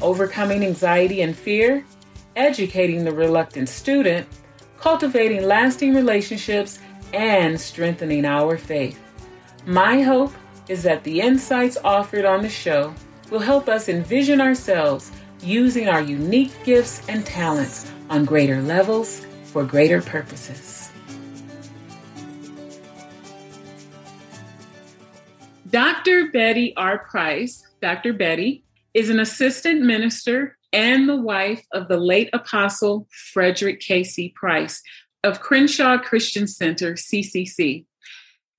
overcoming anxiety and fear, educating the reluctant student, cultivating lasting relationships, and strengthening our faith. My hope is that the insights offered on the show will help us envision ourselves using our unique gifts and talents on greater levels for greater purposes. Dr. Betty R. Price, Dr. Betty, is an assistant minister and the wife of the late Apostle Fredrick K.C. Price of Crenshaw Christian Center, CCC.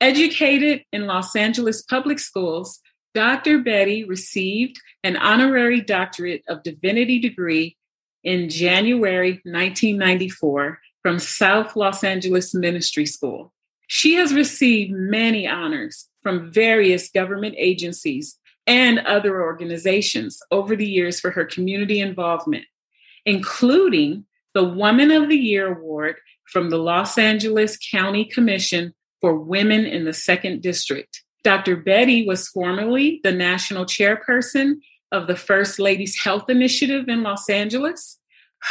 Educated in Los Angeles public schools, Dr. Betty received an honorary doctorate of divinity degree in January 1994 from South Los Angeles Ministry School. She has received many honors from various government agencies and other organizations over the years for her community involvement, including the Woman of the Year Award from the Los Angeles County Commission for Women in the Second District. Dr. Betty was formerly the national chairperson of the First Lady's Health Initiative in Los Angeles.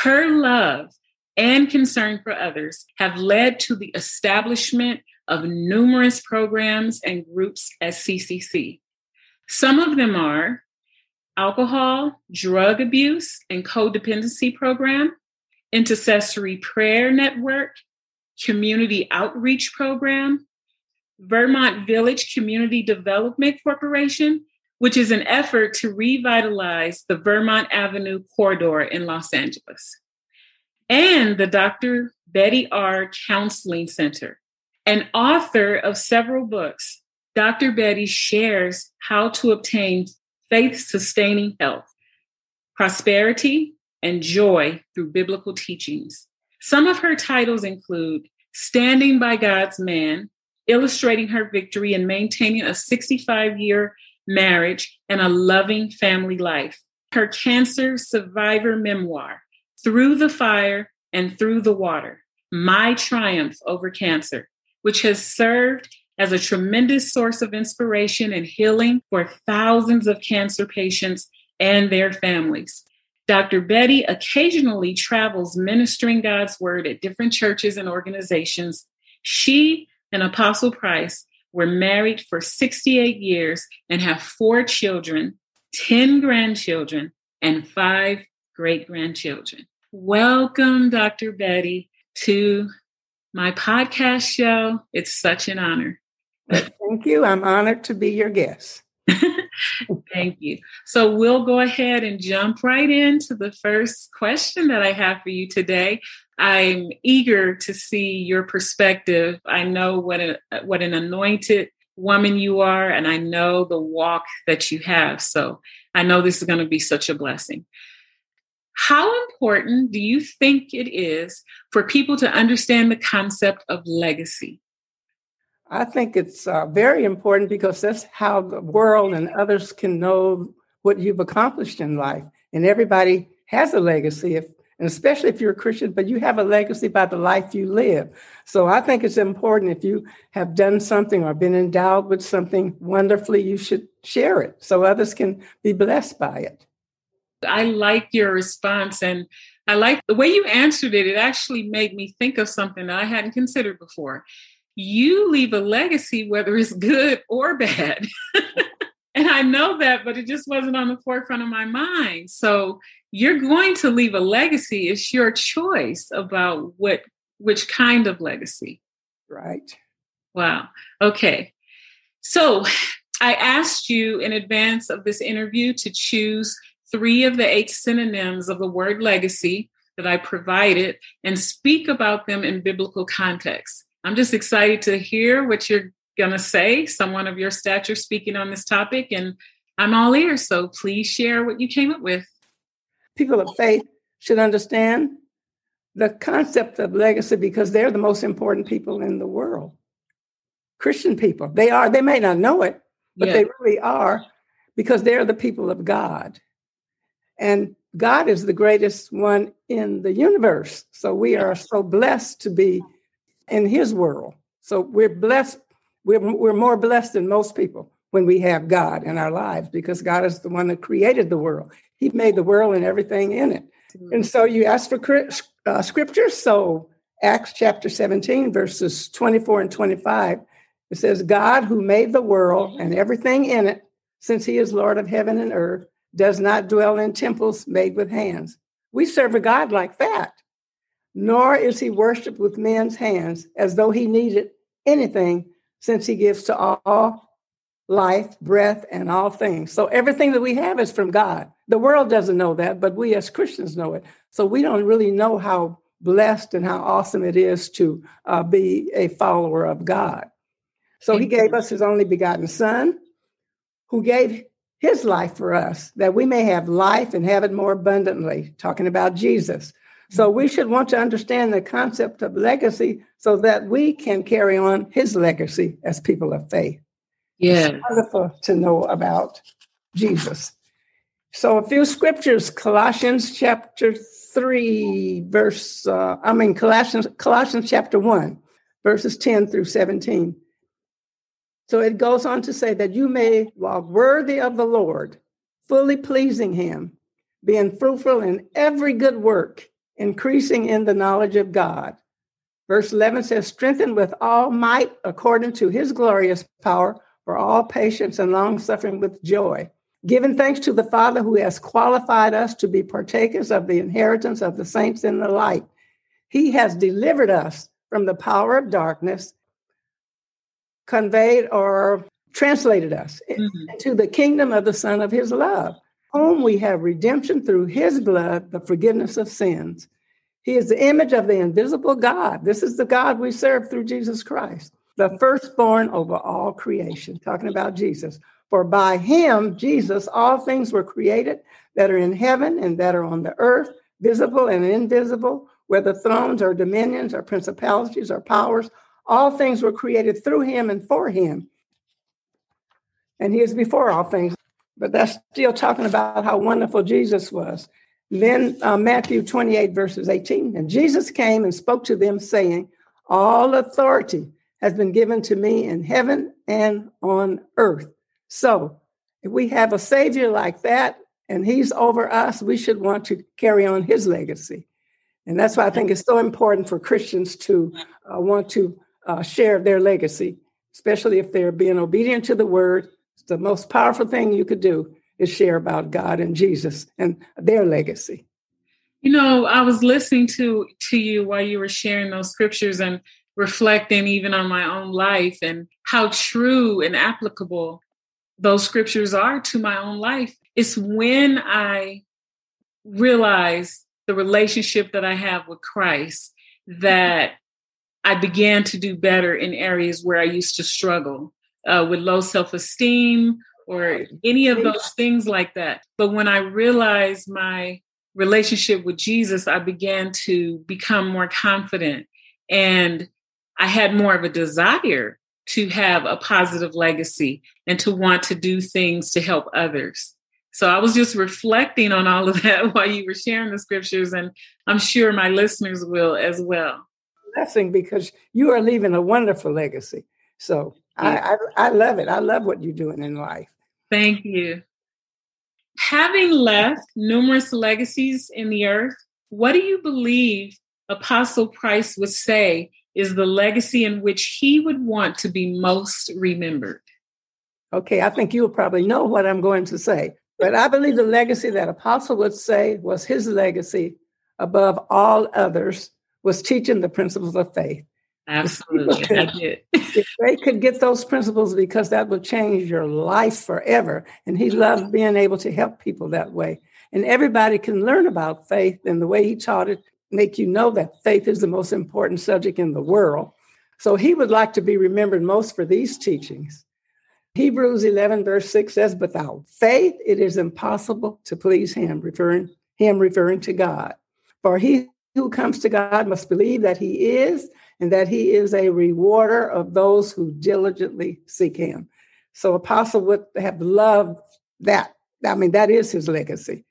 Her love and concern for others have led to the establishment of numerous programs and groups at CCC. Some of them are alcohol, drug abuse, and codependency program, intercessory prayer network, community outreach program, Vermont Village Community Development Corporation, which is an effort to revitalize the Vermont Avenue corridor in Los Angeles, and the Dr. Betty R. Counseling Center. An author of several books, Dr. Betty shares how to obtain faith-sustaining health, prosperity, and joy through biblical teachings. Some of her titles include Standing by God's Man, illustrating her victory in maintaining a 65-year marriage and a loving family life. Her cancer survivor memoir, Through the Fire and Through the Water, My Triumph Over Cancer, which has served as a tremendous source of inspiration and healing for thousands of cancer patients and their families. Dr. Betty occasionally travels ministering God's word at different churches and organizations. She and Apostle Price were married for 68 years and have 4 children, 10 grandchildren, and 5 great-grandchildren. Welcome, Dr. Betty, to my podcast show. It's such an honor. Thank you. I'm honored to be your guest. Thank you. So we'll go ahead and jump right into the first question that I have for you today. I'm eager to see your perspective. I know what an anointed woman you are, and I know the walk that you have. So I know this is going to be such a blessing. How important do you think it is for people to understand the concept of legacy? I think it's very important, because that's how the world and others can know what you've accomplished in life. And everybody has a legacy, and especially if you're a Christian, but you have a legacy by the life you live. So I think it's important, if you have done something or been endowed with something wonderfully, you should share it so others can be blessed by it. I like your response, and I like the way you answered it. It actually made me think of something that I hadn't considered before. You leave a legacy, whether it's good or bad. And I know that, but it just wasn't on the forefront of my mind. So you're going to leave a legacy. It's your choice about which kind of legacy. Right. Wow. Okay. So I asked you in advance of this interview to choose 3 of the 8 synonyms of the word legacy that I provided and speak about them in biblical context. I'm just excited to hear what you're going to say, someone of your stature speaking on this topic, and I'm all ears. So please share what you came up with. People of faith should understand the concept of legacy, because they're the most important people in the world. Christian people. They are. They may not know it, but they really are, because they're the people of God. And God is the greatest one in the universe. So we are so blessed to be in his world. So we're blessed. We're more blessed than most people when we have God in our lives, because God is the one that created the world. He made the world and everything in it. And so you ask for scripture. So Acts chapter 17, verses 24 and 25, it says, God who made the world and everything in it, since he is Lord of heaven and earth, does not dwell in temples made with hands. We serve a God like that. Nor is he worshiped with men's hands, as though he needed anything, since he gives to all life, breath, and all things. So everything that we have is from God. The world doesn't know that, but we as Christians know it. So we don't really know how blessed and how awesome it is to be a follower of God. So he gave us his only begotten son, who gave his life for us, that we may have life and have it more abundantly, talking about Jesus. So we should want to understand the concept of legacy so that we can carry on his legacy as people of faith. Yeah. It's wonderful to know about Jesus. So a few scriptures, Colossians chapter 1, verses 10 through 17. So it goes on to say that you may walk worthy of the Lord, fully pleasing him, being fruitful in every good work, increasing in the knowledge of God. Verse 11 says, strengthened with all might according to his glorious power, for all patience and long suffering with joy, giving thanks to the Father who has qualified us to be partakers of the inheritance of the saints in the light. He has delivered us from the power of darkness, conveyed or translated us into the kingdom of the Son of his love, whom we have redemption through his blood, the forgiveness of sins. He is the image of the invisible God. This is the God we serve through Jesus Christ, the firstborn over all creation, talking about Jesus. For by him, Jesus, all things were created that are in heaven and that are on the earth, visible and invisible, whether thrones or dominions or principalities or powers, all things were created through him and for him. And he is before all things. But that's still talking about how wonderful Jesus was. Then Matthew 28, verses 18. And Jesus came and spoke to them, saying, all authority has been given to me in heaven and on earth. So if we have a Savior like that, and he's over us, we should want to carry on his legacy. And that's why I think it's so important for Christians to want to share their legacy, especially if they're being obedient to the word. It's the most powerful thing you could do is share about God and Jesus and their legacy. You know, I was listening to you while you were sharing those scriptures and reflecting even on my own life and how true and applicable those scriptures are to my own life. It's when I realized the relationship that I have with Christ that I began to do better in areas where I used to struggle with low self-esteem or any of those things like that. But when I realized my relationship with Jesus, I began to become more confident, and I had more of a desire to have a positive legacy and to want to do things to help others. So I was just reflecting on all of that while you were sharing the scriptures, and I'm sure my listeners will as well. Blessing, because you are leaving a wonderful legacy. So yeah. I love it. I love what you're doing in life. Thank you. Having left numerous legacies in the earth, what do you believe Apostle Price would say is the legacy in which he would want to be most remembered? Okay, I think you'll probably know what I'm going to say. But I believe the legacy that Apostle would say was his legacy above all others was teaching the principles of faith. Absolutely. If they could get those principles, because that would change your life forever. And he loved being able to help people that way. And everybody can learn about faith, and the way he taught it make you know that faith is the most important subject in the world. So he would like to be remembered most for these teachings. Hebrews 11, verse 6 says, without faith, it is impossible to please him, referring to God. For he who comes to God must believe that he is, and that he is a rewarder of those who diligently seek him. So Apostle would have loved that. I mean, that is his legacy.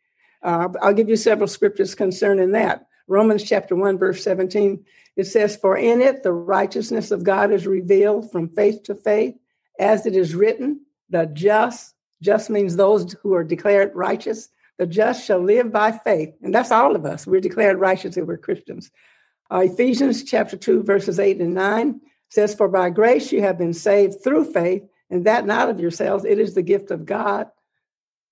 I'll give you several scriptures concerning that. Romans chapter 1, verse 17, it says, "For in it the righteousness of God is revealed from faith to faith, as it is written, the just means those who are declared righteous, the just shall live by faith." And that's all of us. We're declared righteous if we're Christians. Ephesians chapter 2, verses 8 and 9 says, "For by grace you have been saved through faith, and that not of yourselves, it is the gift of God,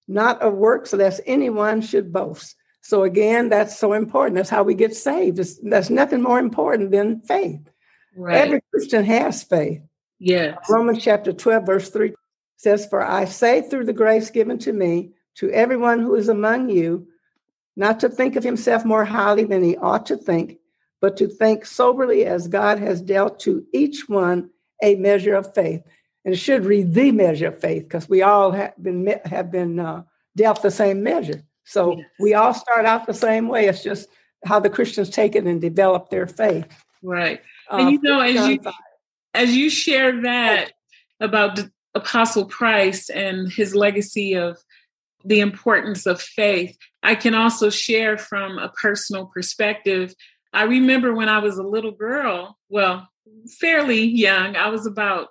not of works, lest anyone should boast." So again, that's so important. That's how we get saved. That's nothing more important than faith. Right. Every Christian has faith. Yes. Romans chapter 12, verse 3 says, "For I say through the grace given to me, to everyone who is among you, not to think of himself more highly than he ought to think, but to think soberly as God has dealt to each one a measure of faith." And it should read "the measure of faith," because we all have been dealt the same measure. So yes, we all start out the same way. It's just how the Christians take it and develop their faith. Right. And you know, as you share that about Apostle Price and his legacy of the importance of faith, I can also share from a personal perspective. I remember when I was a little girl, well, fairly young, I was about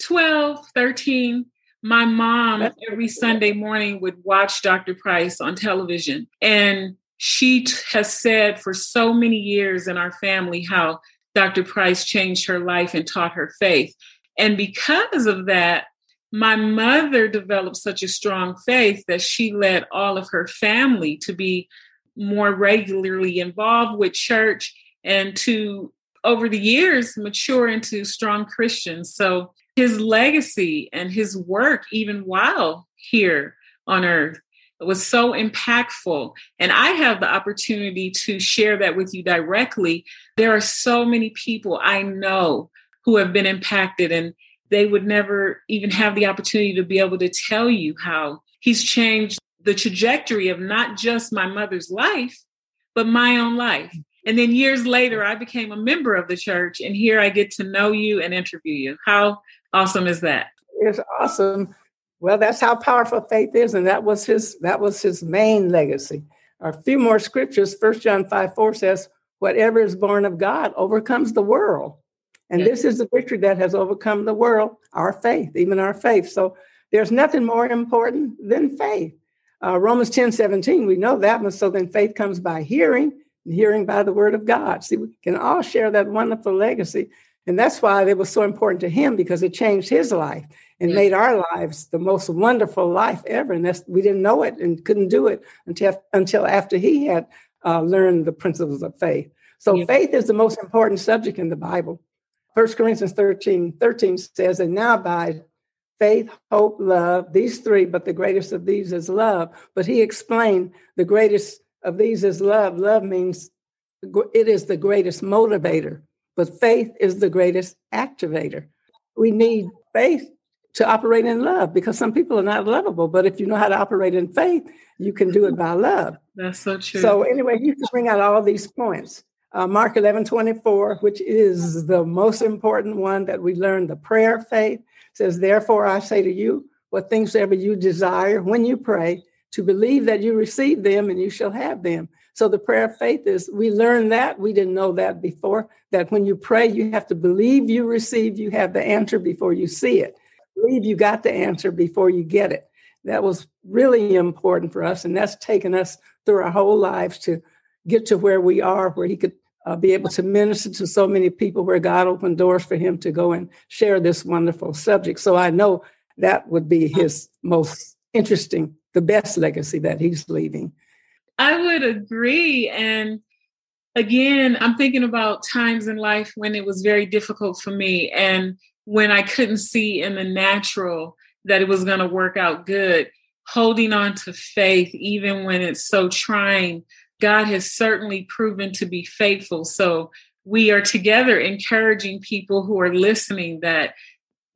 12, 13. My mom every Sunday morning would watch Dr. Price on television. And she has said for so many years in our family how Dr. Price changed her life and taught her faith. And because of that, my mother developed such a strong faith that she led all of her family to be more regularly involved with church and to, over the years, mature into strong Christians. So his legacy and his work, even while here on earth, was so impactful. And I have the opportunity to share that with you directly. There are so many people I know who have been impacted, and they would never even have the opportunity to be able to tell you how he's changed the trajectory of not just my mother's life, but my own life. And then years later, I became a member of the church, and here I get to know you and interview you. How awesome is that? It's awesome. Well, that's how powerful faith is, and that was his main legacy. A few more scriptures. 1 John 5:4 says, "Whatever is born of God overcomes the world." And yes, this is the victory that has overcome the world, our faith, even our faith. So there's nothing more important than faith. Romans 10:17, we know that one. So then faith comes by hearing, and hearing by the word of God. See, we can all share that wonderful legacy. And that's why it was so important to him, because it changed his life and made our lives the most wonderful life ever. And we didn't know it and couldn't do it until after he had learned the principles of faith. So faith is the most important subject in the Bible. 1 Corinthians 13 says, "And now by faith, hope, love, these three, but the greatest of these is love." But he explained the greatest of these is love. Love means it is the greatest motivator, but faith is the greatest activator. We need faith to operate in love, because some people are not lovable. But if you know how to operate in faith, you can do it by love. That's so true. So anyway, you can bring out all these points. Mark 11:24, which is the most important one that we learned, the prayer of faith, says, "Therefore I say to you, what things ever you desire when you pray, to believe that you receive them and you shall have them." So the prayer of faith is, we learned that, we didn't know that before, that when you pray, you have to believe you receive, you have the answer before you see it. Believe you got the answer before you get it. That was really important for us, and that's taken us through our whole lives to get to where we are, where he could be able to minister to so many people, where God opened doors for him to go and share this wonderful subject. So I know that would be his most interesting, the best legacy that he's leaving. I would agree. And again, I'm thinking about times in life when it was very difficult for me, and when I couldn't see in the natural that it was going to work out good, holding on to faith, even when it's so trying. God has certainly proven to be faithful. So we are together encouraging people who are listening that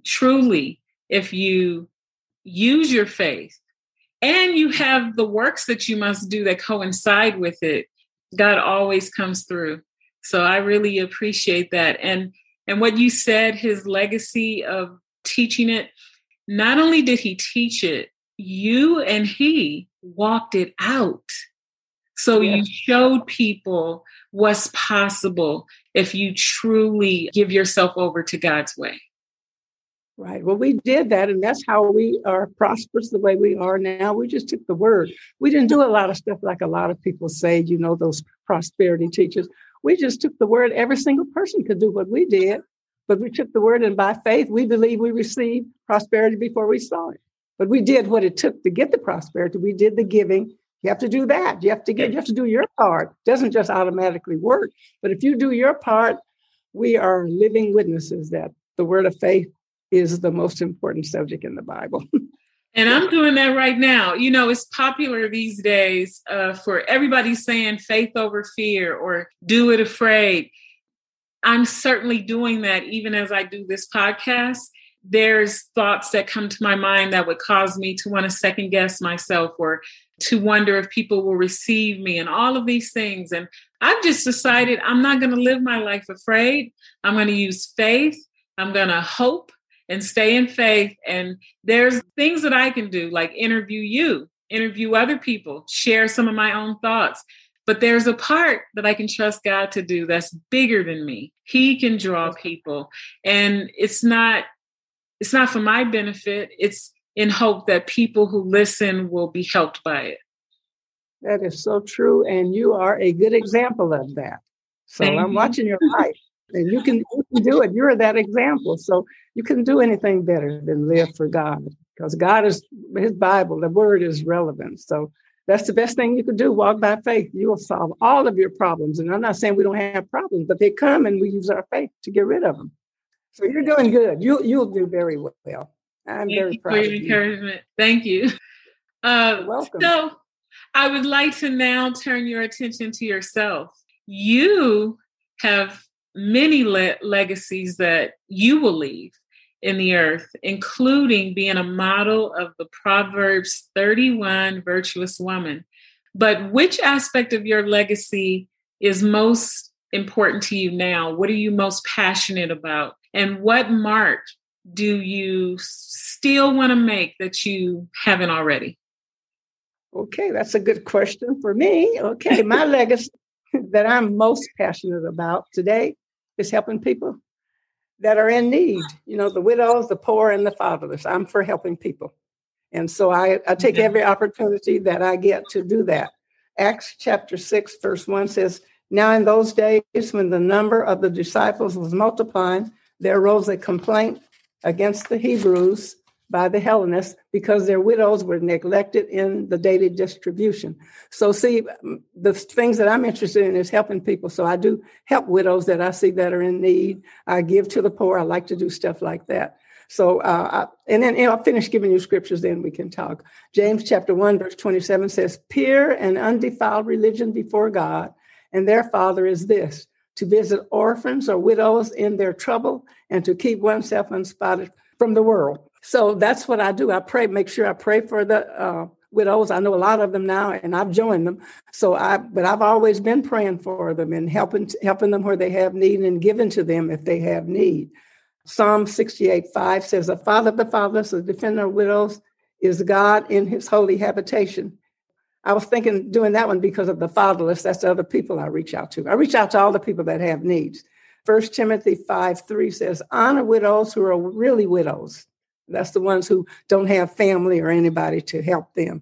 truly, if you use your faith and you have the works that you must do that coincide with it, God always comes through. So I really appreciate that. And what you said, his legacy of teaching it, not only did he teach it, you and he walked it out. So yes. You showed people what's possible if you truly give yourself over to God's way. Right. Well, we did that. And that's how we are prosperous the way we are now. We just took the word. We didn't do a lot of stuff like a lot of people say, you know, those prosperity teachers. We just took the word. Every single person could do what we did, but we took the word. And by faith, we believe we received prosperity before we saw it. But we did what it took to get the prosperity. We did the giving. You have to do that. You have to do your part. It doesn't just automatically work. But if you do your part, we are living witnesses that the word of faith is the most important subject in the Bible. And I'm doing that right now. You know, it's popular these days for everybody saying faith over fear or do it afraid. I'm certainly doing that even as I do this podcast. There's thoughts that come to my mind that would cause me to want to second guess myself or to wonder if people will receive me and all of these things. And I've just decided I'm not going to live my life afraid. I'm going to use faith. I'm going to hope and stay in faith. And there's things that I can do, like interview other people, share some of my own thoughts. But there's a part that I can trust God to do that's bigger than me. He can draw people. And it's not for my benefit. It's in hope that people who listen will be helped by it. That is so true. And you are a good example of that. So I'm watching your life. And you can do it. You're that example. So you can do anything better than live for God, because God is his Bible. The word is relevant. So that's the best thing you can do. Walk by faith. You will solve all of your problems. And I'm not saying we don't have problems, but they come and we use our faith to get rid of them. So you're doing good. You'll do very well. I'm very proud of you. Thank you for your encouragement. Thank you. You're welcome. So I would like to now turn your attention to yourself. You have many legacies that you will leave in the earth, including being a model of the Proverbs 31 virtuous woman. But which aspect of your legacy is most important to you now? What are you most passionate about? And what mark do you still want to make that you haven't already? Okay, that's a good question for me. Okay, my legacy that I'm most passionate about today is helping people that are in need. You know, the widows, the poor, and the fatherless. I'm for helping people. And so I take every opportunity that I get to do that. Acts chapter 6, verse 1 says, "Now in those days when the number of the disciples was multiplying, there arose a complaint against the Hebrews by the Hellenists because their widows were neglected in the daily distribution." So see, the things that I'm interested in is helping people. So I do help widows that I see that are in need. I give to the poor. I like to do stuff like that. So, I'll finish giving you scriptures, then we can talk. James chapter 1, verse 27 says, "Pure and undefiled religion before God and their Father is this, to visit orphans or widows in their trouble and to keep oneself unspotted from the world." So that's what I do. I pray, make sure I pray for the widows. I know a lot of them now and I've joined them. But I've always been praying for them and helping them where they have need and giving to them if they have need. Psalm 68:5 says, "The father of the fatherless, the defender of widows is God in his holy habitation." I was thinking doing that one because of the fatherless. That's the other people I reach out to. I reach out to all the people that have needs. 1 Timothy 5:3 says, "Honor widows who are really widows." That's the ones who don't have family or anybody to help them.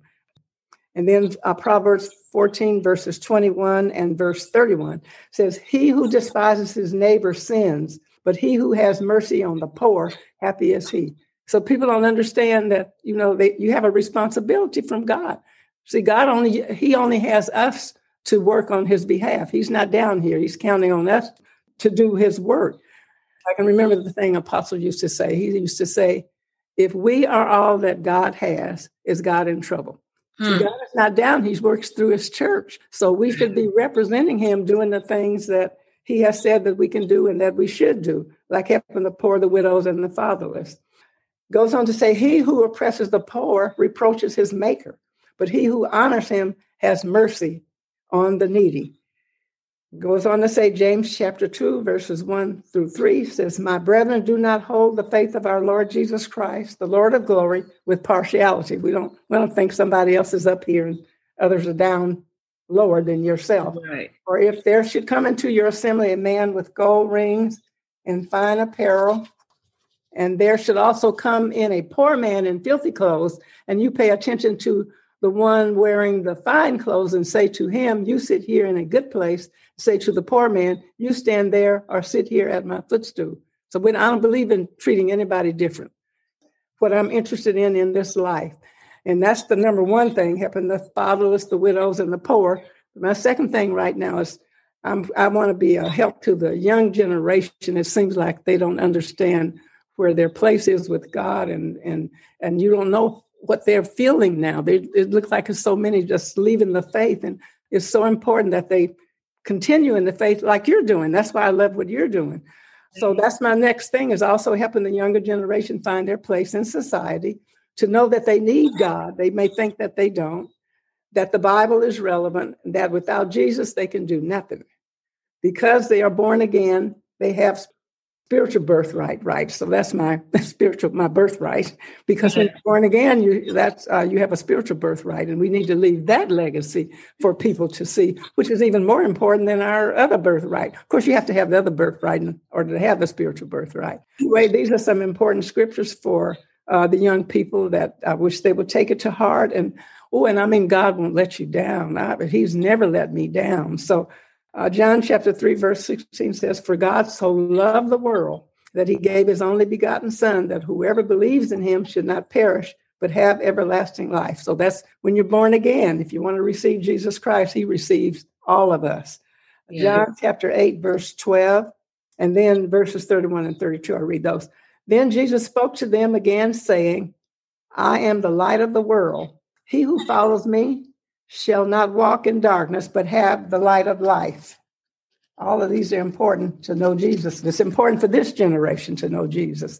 And then Proverbs 14, verses 21 and verse 31 says, "He who despises his neighbor sins, but he who has mercy on the poor, happy is he." So people don't understand that, you know, you have a responsibility from God. See, He only has us to work on his behalf. He's not down here. He's counting on us to do his work. I can remember the thing Apostle used to say. He used to say, "If we are all that God has, is God in trouble?" So God is not down. He works through his church. So we should be representing him, doing the things that he has said that we can do and that we should do, like helping the poor, the widows, and the fatherless. Goes on to say, "He who oppresses the poor reproaches his maker, but he who honors him has mercy on the needy." Goes on to say, James chapter 2, verses 1 through 3 says, My brethren, do not hold the faith of our Lord Jesus Christ, the Lord of glory, with partiality. We don't think somebody else is up here and others are down lower than yourself. Right. Or if there should come into your assembly a man with gold rings and fine apparel, and there should also come in a poor man in filthy clothes, and you pay attention to the one wearing the fine clothes and say to him, you sit here in a good place, say to the poor man, you stand there or sit here at my footstool. So I don't believe in treating anybody different. What I'm interested in this life. And that's the number one thing, helping the fatherless, the widows, and the poor. My second thing right now is I want to be a help to the young generation. It seems like they don't understand where their place is with God, and you don't know what they're feeling now. It looks like there's so many just leaving the faith. And it's so important that they continue in the faith like you're doing. That's why I love what you're doing. So that's my next thing, is also helping the younger generation find their place in society, to know that they need God. They may think that they don't, that the Bible is relevant, that without Jesus, they can do nothing. Because they are born again, they have spiritual birthright, right? So that's my birthright. Because when you're born again, you have a spiritual birthright, and we need to leave that legacy for people to see, which is even more important than our other birthright. Of course, you have to have the other birthright in order to have the spiritual birthright. Anyway, these are some important scriptures for the young people that I wish they would take it to heart. And God won't let you down. He's never let me down. So John chapter 3, verse 16 says, For God so loved the world that he gave his only begotten son, that whoever believes in him should not perish, but have everlasting life. So that's when you're born again. If you want to receive Jesus Christ, he receives all of us. Yeah. John chapter 8, verse 12, and then verses 31 and 32. I'll read those. Then Jesus spoke to them again, saying, I am the light of the world. He who follows me shall not walk in darkness, but have the light of life. All of these are important to know Jesus. It's important for this generation to know Jesus.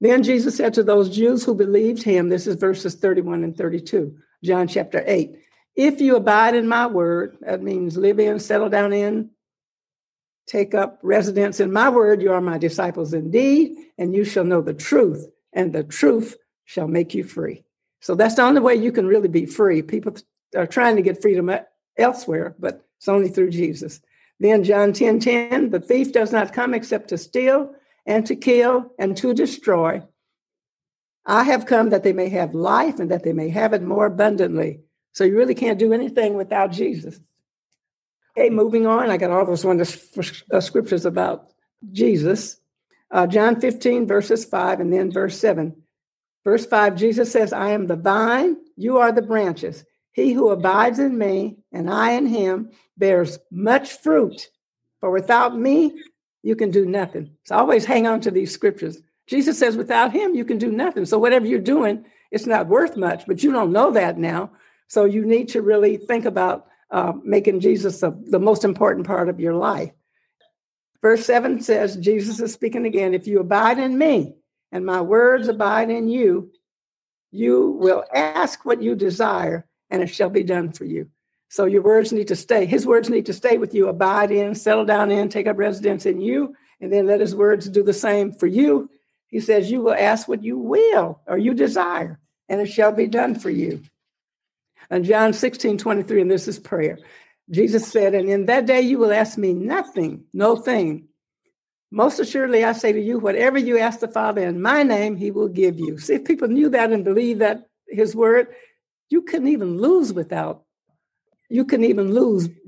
Then Jesus said to those Jews who believed him, this is verses 31 and 32, John chapter 8, if you abide in my word, that means live in, settle down in, take up residence in my word, you are my disciples indeed, and you shall know the truth, and the truth shall make you free. So that's the only way you can really be free. People are trying to get freedom elsewhere, but it's only through Jesus. Then John 10:10, the thief does not come except to steal and to kill and to destroy. I have come that they may have life and that they may have it more abundantly. So you really can't do anything without Jesus. Okay, moving on. I got all those wonderful scriptures about Jesus. John 15, verses 5, and then verse 7. Verse 5, Jesus says, I am the vine, you are the branches. He who abides in me and I in him bears much fruit, for without me, you can do nothing. So always hang on to these scriptures. Jesus says, without him, you can do nothing. So whatever you're doing, it's not worth much, but you don't know that now. So you need to really think about making Jesus the most important part of your life. Verse 7 says, Jesus is speaking again, if you abide in me and my words abide in you, you will ask what you desire, and it shall be done for you. So your words need to stay. His words need to stay with you. Abide in, settle down in, take up residence in you, and then let his words do the same for you. He says, you will ask what you will or you desire, and it shall be done for you. And John 16:23, and this is prayer. Jesus said, and in that day you will ask me nothing, no thing. Most assuredly, I say to you, whatever you ask the Father in my name, he will give you. See, if people knew that and believed that his word, you couldn't even lose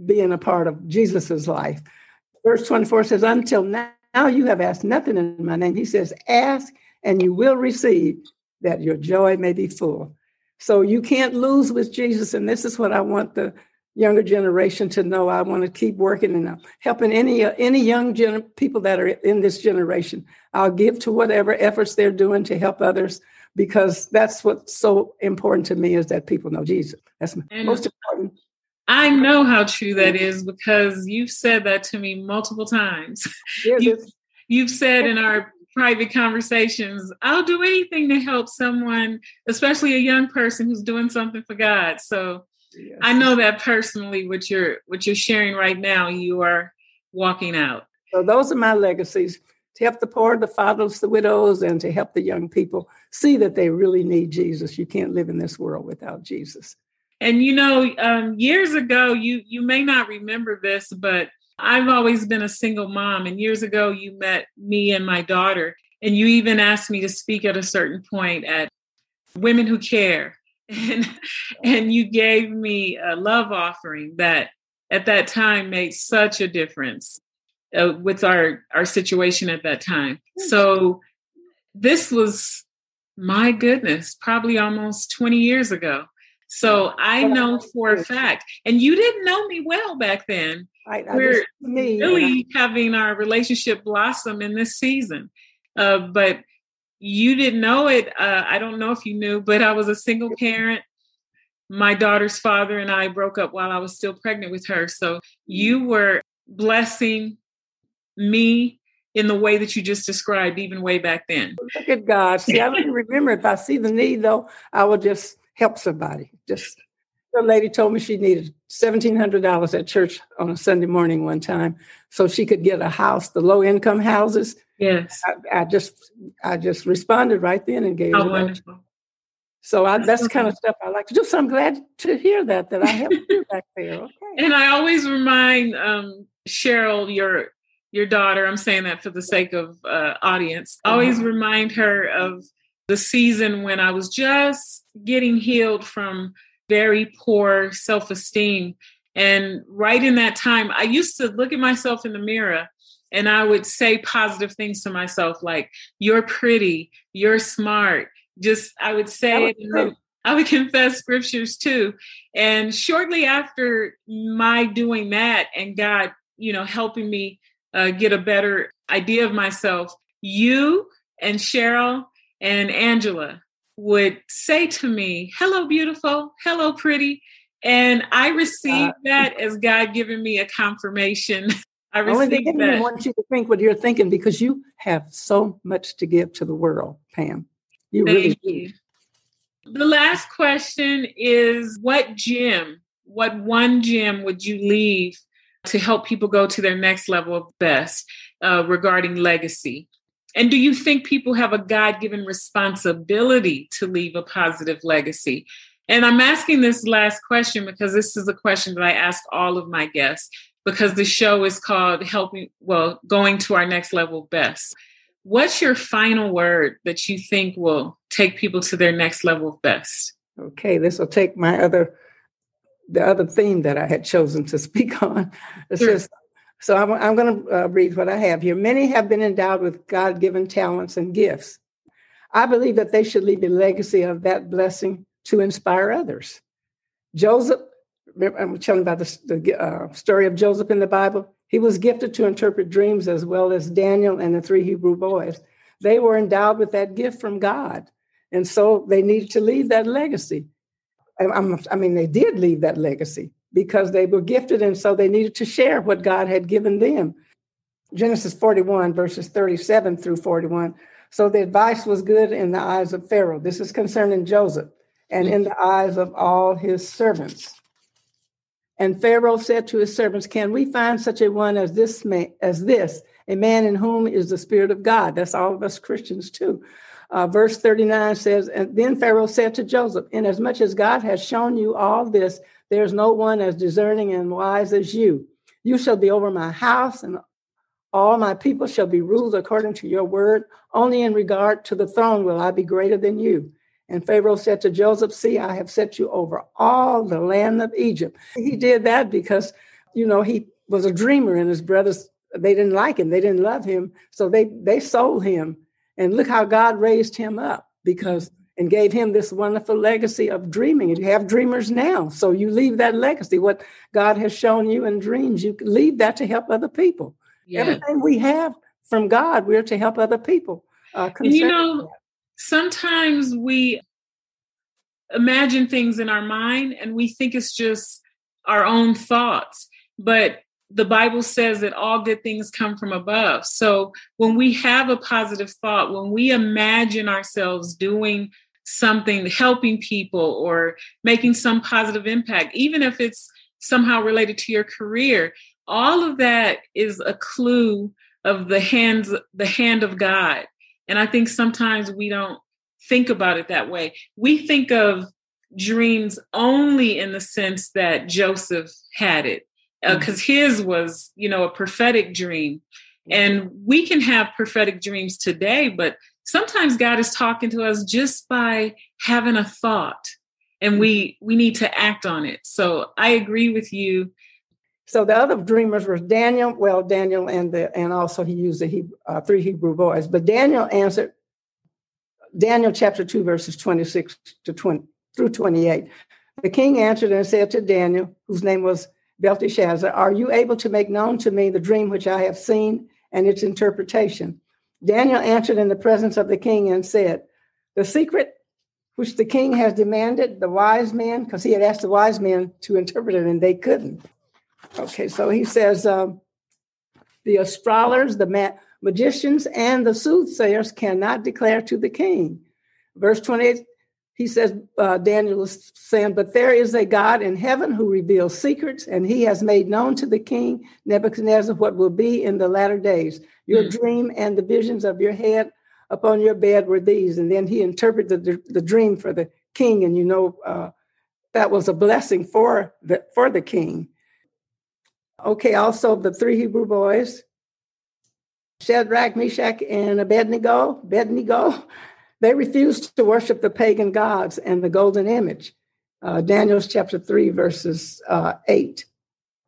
being a part of Jesus's life. Verse 24 says, until now you have asked nothing in my name. He says, ask and you will receive, that your joy may be full. So you can't lose with Jesus. And this is what I want the younger generation to know. I want to keep working and helping any young people that are in this generation. I'll give to whatever efforts they're doing to help others, because that's what's so important to me, is that people know Jesus. That's most important. I know how true that is, because you've said that to me multiple times. Yeah, you've said in our private conversations, I'll do anything to help someone, especially a young person who's doing something for God. So I know that personally, what you're sharing right now, you are walking out. So those are my legacies, to help the poor, the fatherless, the widows, and to help the young people see that they really need Jesus. You can't live in this world without Jesus. And, you know, years ago, you may not remember this, but I've always been a single mom. And years ago, you met me and my daughter, and you even asked me to speak at a certain point at Women Who Care. And you gave me a love offering that at that time made such a difference with our situation at that time. So this was, my goodness, probably almost 20 years ago. So I know for a fact, and you didn't know me well back then. We're really having our relationship blossom in this season. But you didn't know it. I don't know if you knew, but I was a single parent. My daughter's father and I broke up while I was still pregnant with her. So you were blessing me in the way that you just described, even way back then. Look at God. See, I don't remember. If I see the need, though, I will just help somebody. Just a lady told me she needed $1,700 at church on a Sunday morning one time so she could get a house, the low-income houses. Yes, I just responded right then and gave it. Wonderful! So that's the kind of stuff I like to do. So I'm glad to hear that I helped you back there. Okay. And I always remind Cheryl, your daughter. I'm saying that for the sake of audience. Always remind her of the season when I was just getting healed from very poor self-esteem, and right in that time, I used to look at myself in the mirror. And I would say positive things to myself, like, you're pretty, you're smart. Just, I would say it. And I would confess scriptures too. And shortly after my doing that and God, helping me get a better idea of myself, you and Cheryl and Angela would say to me, hello, beautiful, hello, pretty. And I received that as God giving me a confirmation. I want you to think what you're thinking, because you have so much to give to the world, Pam. Thank you. The last question is, what one gem would you leave to help people go to their next level of best regarding legacy? And do you think people have a God-given responsibility to leave a positive legacy? And I'm asking this last question because this is a question that I ask all of my guests, because the show is called Going to Our Next Level Best. What's your final word that you think will take people to their next level of best? Okay, this will take the other theme that I had chosen to speak on. So I'm going to read what I have here. Many have been endowed with God-given talents and gifts. I believe that they should leave a legacy of that blessing to inspire others. I'm telling about the story of Joseph in the Bible. He was gifted to interpret dreams, as well as Daniel and the three Hebrew boys. They were endowed with that gift from God. And so they needed to leave that legacy. They did leave that legacy because they were gifted. And so they needed to share what God had given them. Genesis 41, verses 37 through 41. So the advice was good in the eyes of Pharaoh. This is concerning Joseph, and in the eyes of all his servants. And Pharaoh said to his servants, can we find such a one as this, a man in whom is the Spirit of God? That's all of us Christians too. Verse 39 says, and then Pharaoh said to Joseph, inasmuch as God has shown you all this, there is no one as discerning and wise as you. You shall be over my house, and all my people shall be ruled according to your word. Only in regard to the throne will I be greater than you. And Pharaoh said to Joseph, see, I have set you over all the land of Egypt. He did that because, he was a dreamer, and his brothers, they didn't like him. They didn't love him. So they sold him. And look how God raised him up and gave him this wonderful legacy of dreaming. And you have dreamers now. So you leave that legacy, what God has shown you in dreams. You leave that to help other people. Yeah. Everything we have from God, we're to help other people. Sometimes we imagine things in our mind and we think it's just our own thoughts, but the Bible says that all good things come from above. So when we have a positive thought, when we imagine ourselves doing something, helping people or making some positive impact, even if it's somehow related to your career, all of that is a clue of the hand of God. And I think sometimes we don't think about it that way. We think of dreams only in the sense that Joseph had it, because his was, a prophetic dream. And we can have prophetic dreams today, but sometimes God is talking to us just by having a thought, and we need to act on it. So I agree with you. So the other dreamers were Daniel. Well, Daniel and also he used the three Hebrew boys. But Daniel answered, Daniel chapter 2, verses 26 to 20 through 28. The king answered and said to Daniel, whose name was Belteshazzar, "Are you able to make known to me the dream which I have seen and its interpretation?" Daniel answered in the presence of the king and said, "The secret which the king has demanded, the wise men," because he had asked the wise men to interpret it and they couldn't. Okay, so he says, "The astrologers, the magicians, and the soothsayers cannot declare to the king." Verse 28, he says, Daniel is saying, "But there is a God in heaven who reveals secrets, and he has made known to the king Nebuchadnezzar what will be in the latter days. Your dream and the visions of your head upon your bed were these." And then he interpreted the dream for the king, and that was a blessing for the king. Okay, also the three Hebrew boys, Shadrach, Meshach, and Abednego, they refused to worship the pagan gods and the golden image. Daniel chapter 3, verses 8.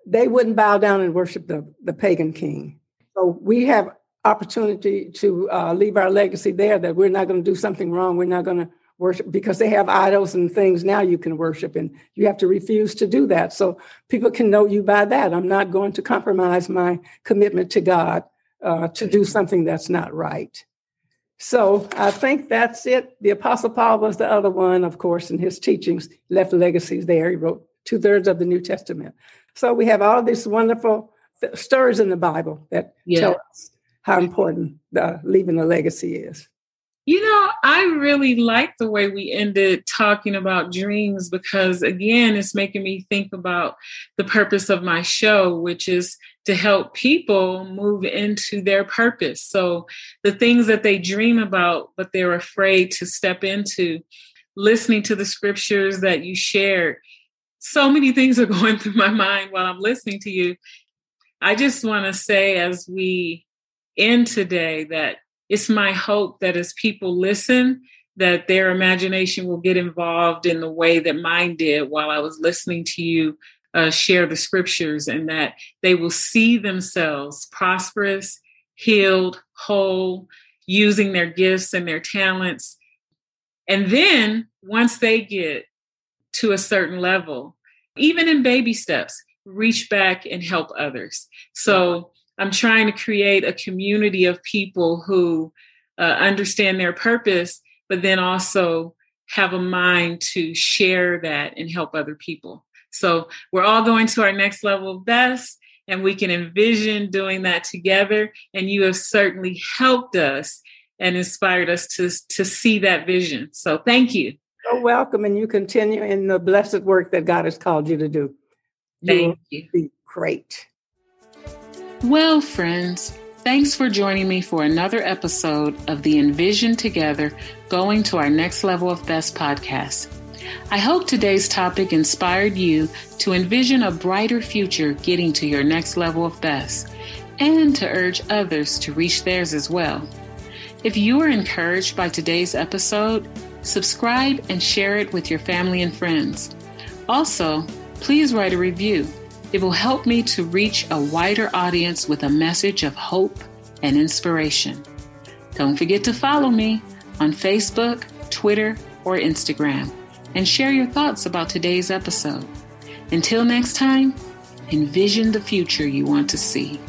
They wouldn't bow down and worship the pagan king. So we have opportunity to leave our legacy there, that we're not going to do something wrong. We're not going to worship, because they have idols and things now you can worship, and you have to refuse to do that. So people can know you by that. I'm not going to compromise my commitment to God to do something that's not right. So I think that's it. The Apostle Paul was the other one, of course, in his teachings, left legacies there. He wrote 2/3 of the New Testament. So we have all these wonderful stories in the Bible that tell us how important leaving a legacy is. I really like the way we ended talking about dreams, because, again, it's making me think about the purpose of my show, which is to help people move into their purpose. So the things that they dream about, but they're afraid to step into, listening to the scriptures that you shared. So many things are going through my mind while I'm listening to you. I just want to say, as we end today, that it's my hope that as people listen, that their imagination will get involved in the way that mine did while I was listening to you share the scriptures, and that they will see themselves prosperous, healed, whole, using their gifts and their talents. And then once they get to a certain level, even in baby steps, reach back and help others. So I'm trying to create a community of people who understand their purpose, but then also have a mind to share that and help other people. So we're all going to our next level of best, and we can envision doing that together. And you have certainly helped us and inspired us to see that vision. So thank you. You're welcome. And you continue in the blessed work that God has called you to do. Thank you. Be great. Well, friends, thanks for joining me for another episode of the Envision Together, Going to Our Next Level of Best podcast. I hope today's topic inspired you to envision a brighter future getting to your next level of best, and to urge others to reach theirs as well. If you are encouraged by today's episode, subscribe and share it with your family and friends. Also, please write a review. It will help me to reach a wider audience with a message of hope and inspiration. Don't forget to follow me on Facebook, Twitter, or Instagram, and share your thoughts about today's episode. Until next time, envision the future you want to see.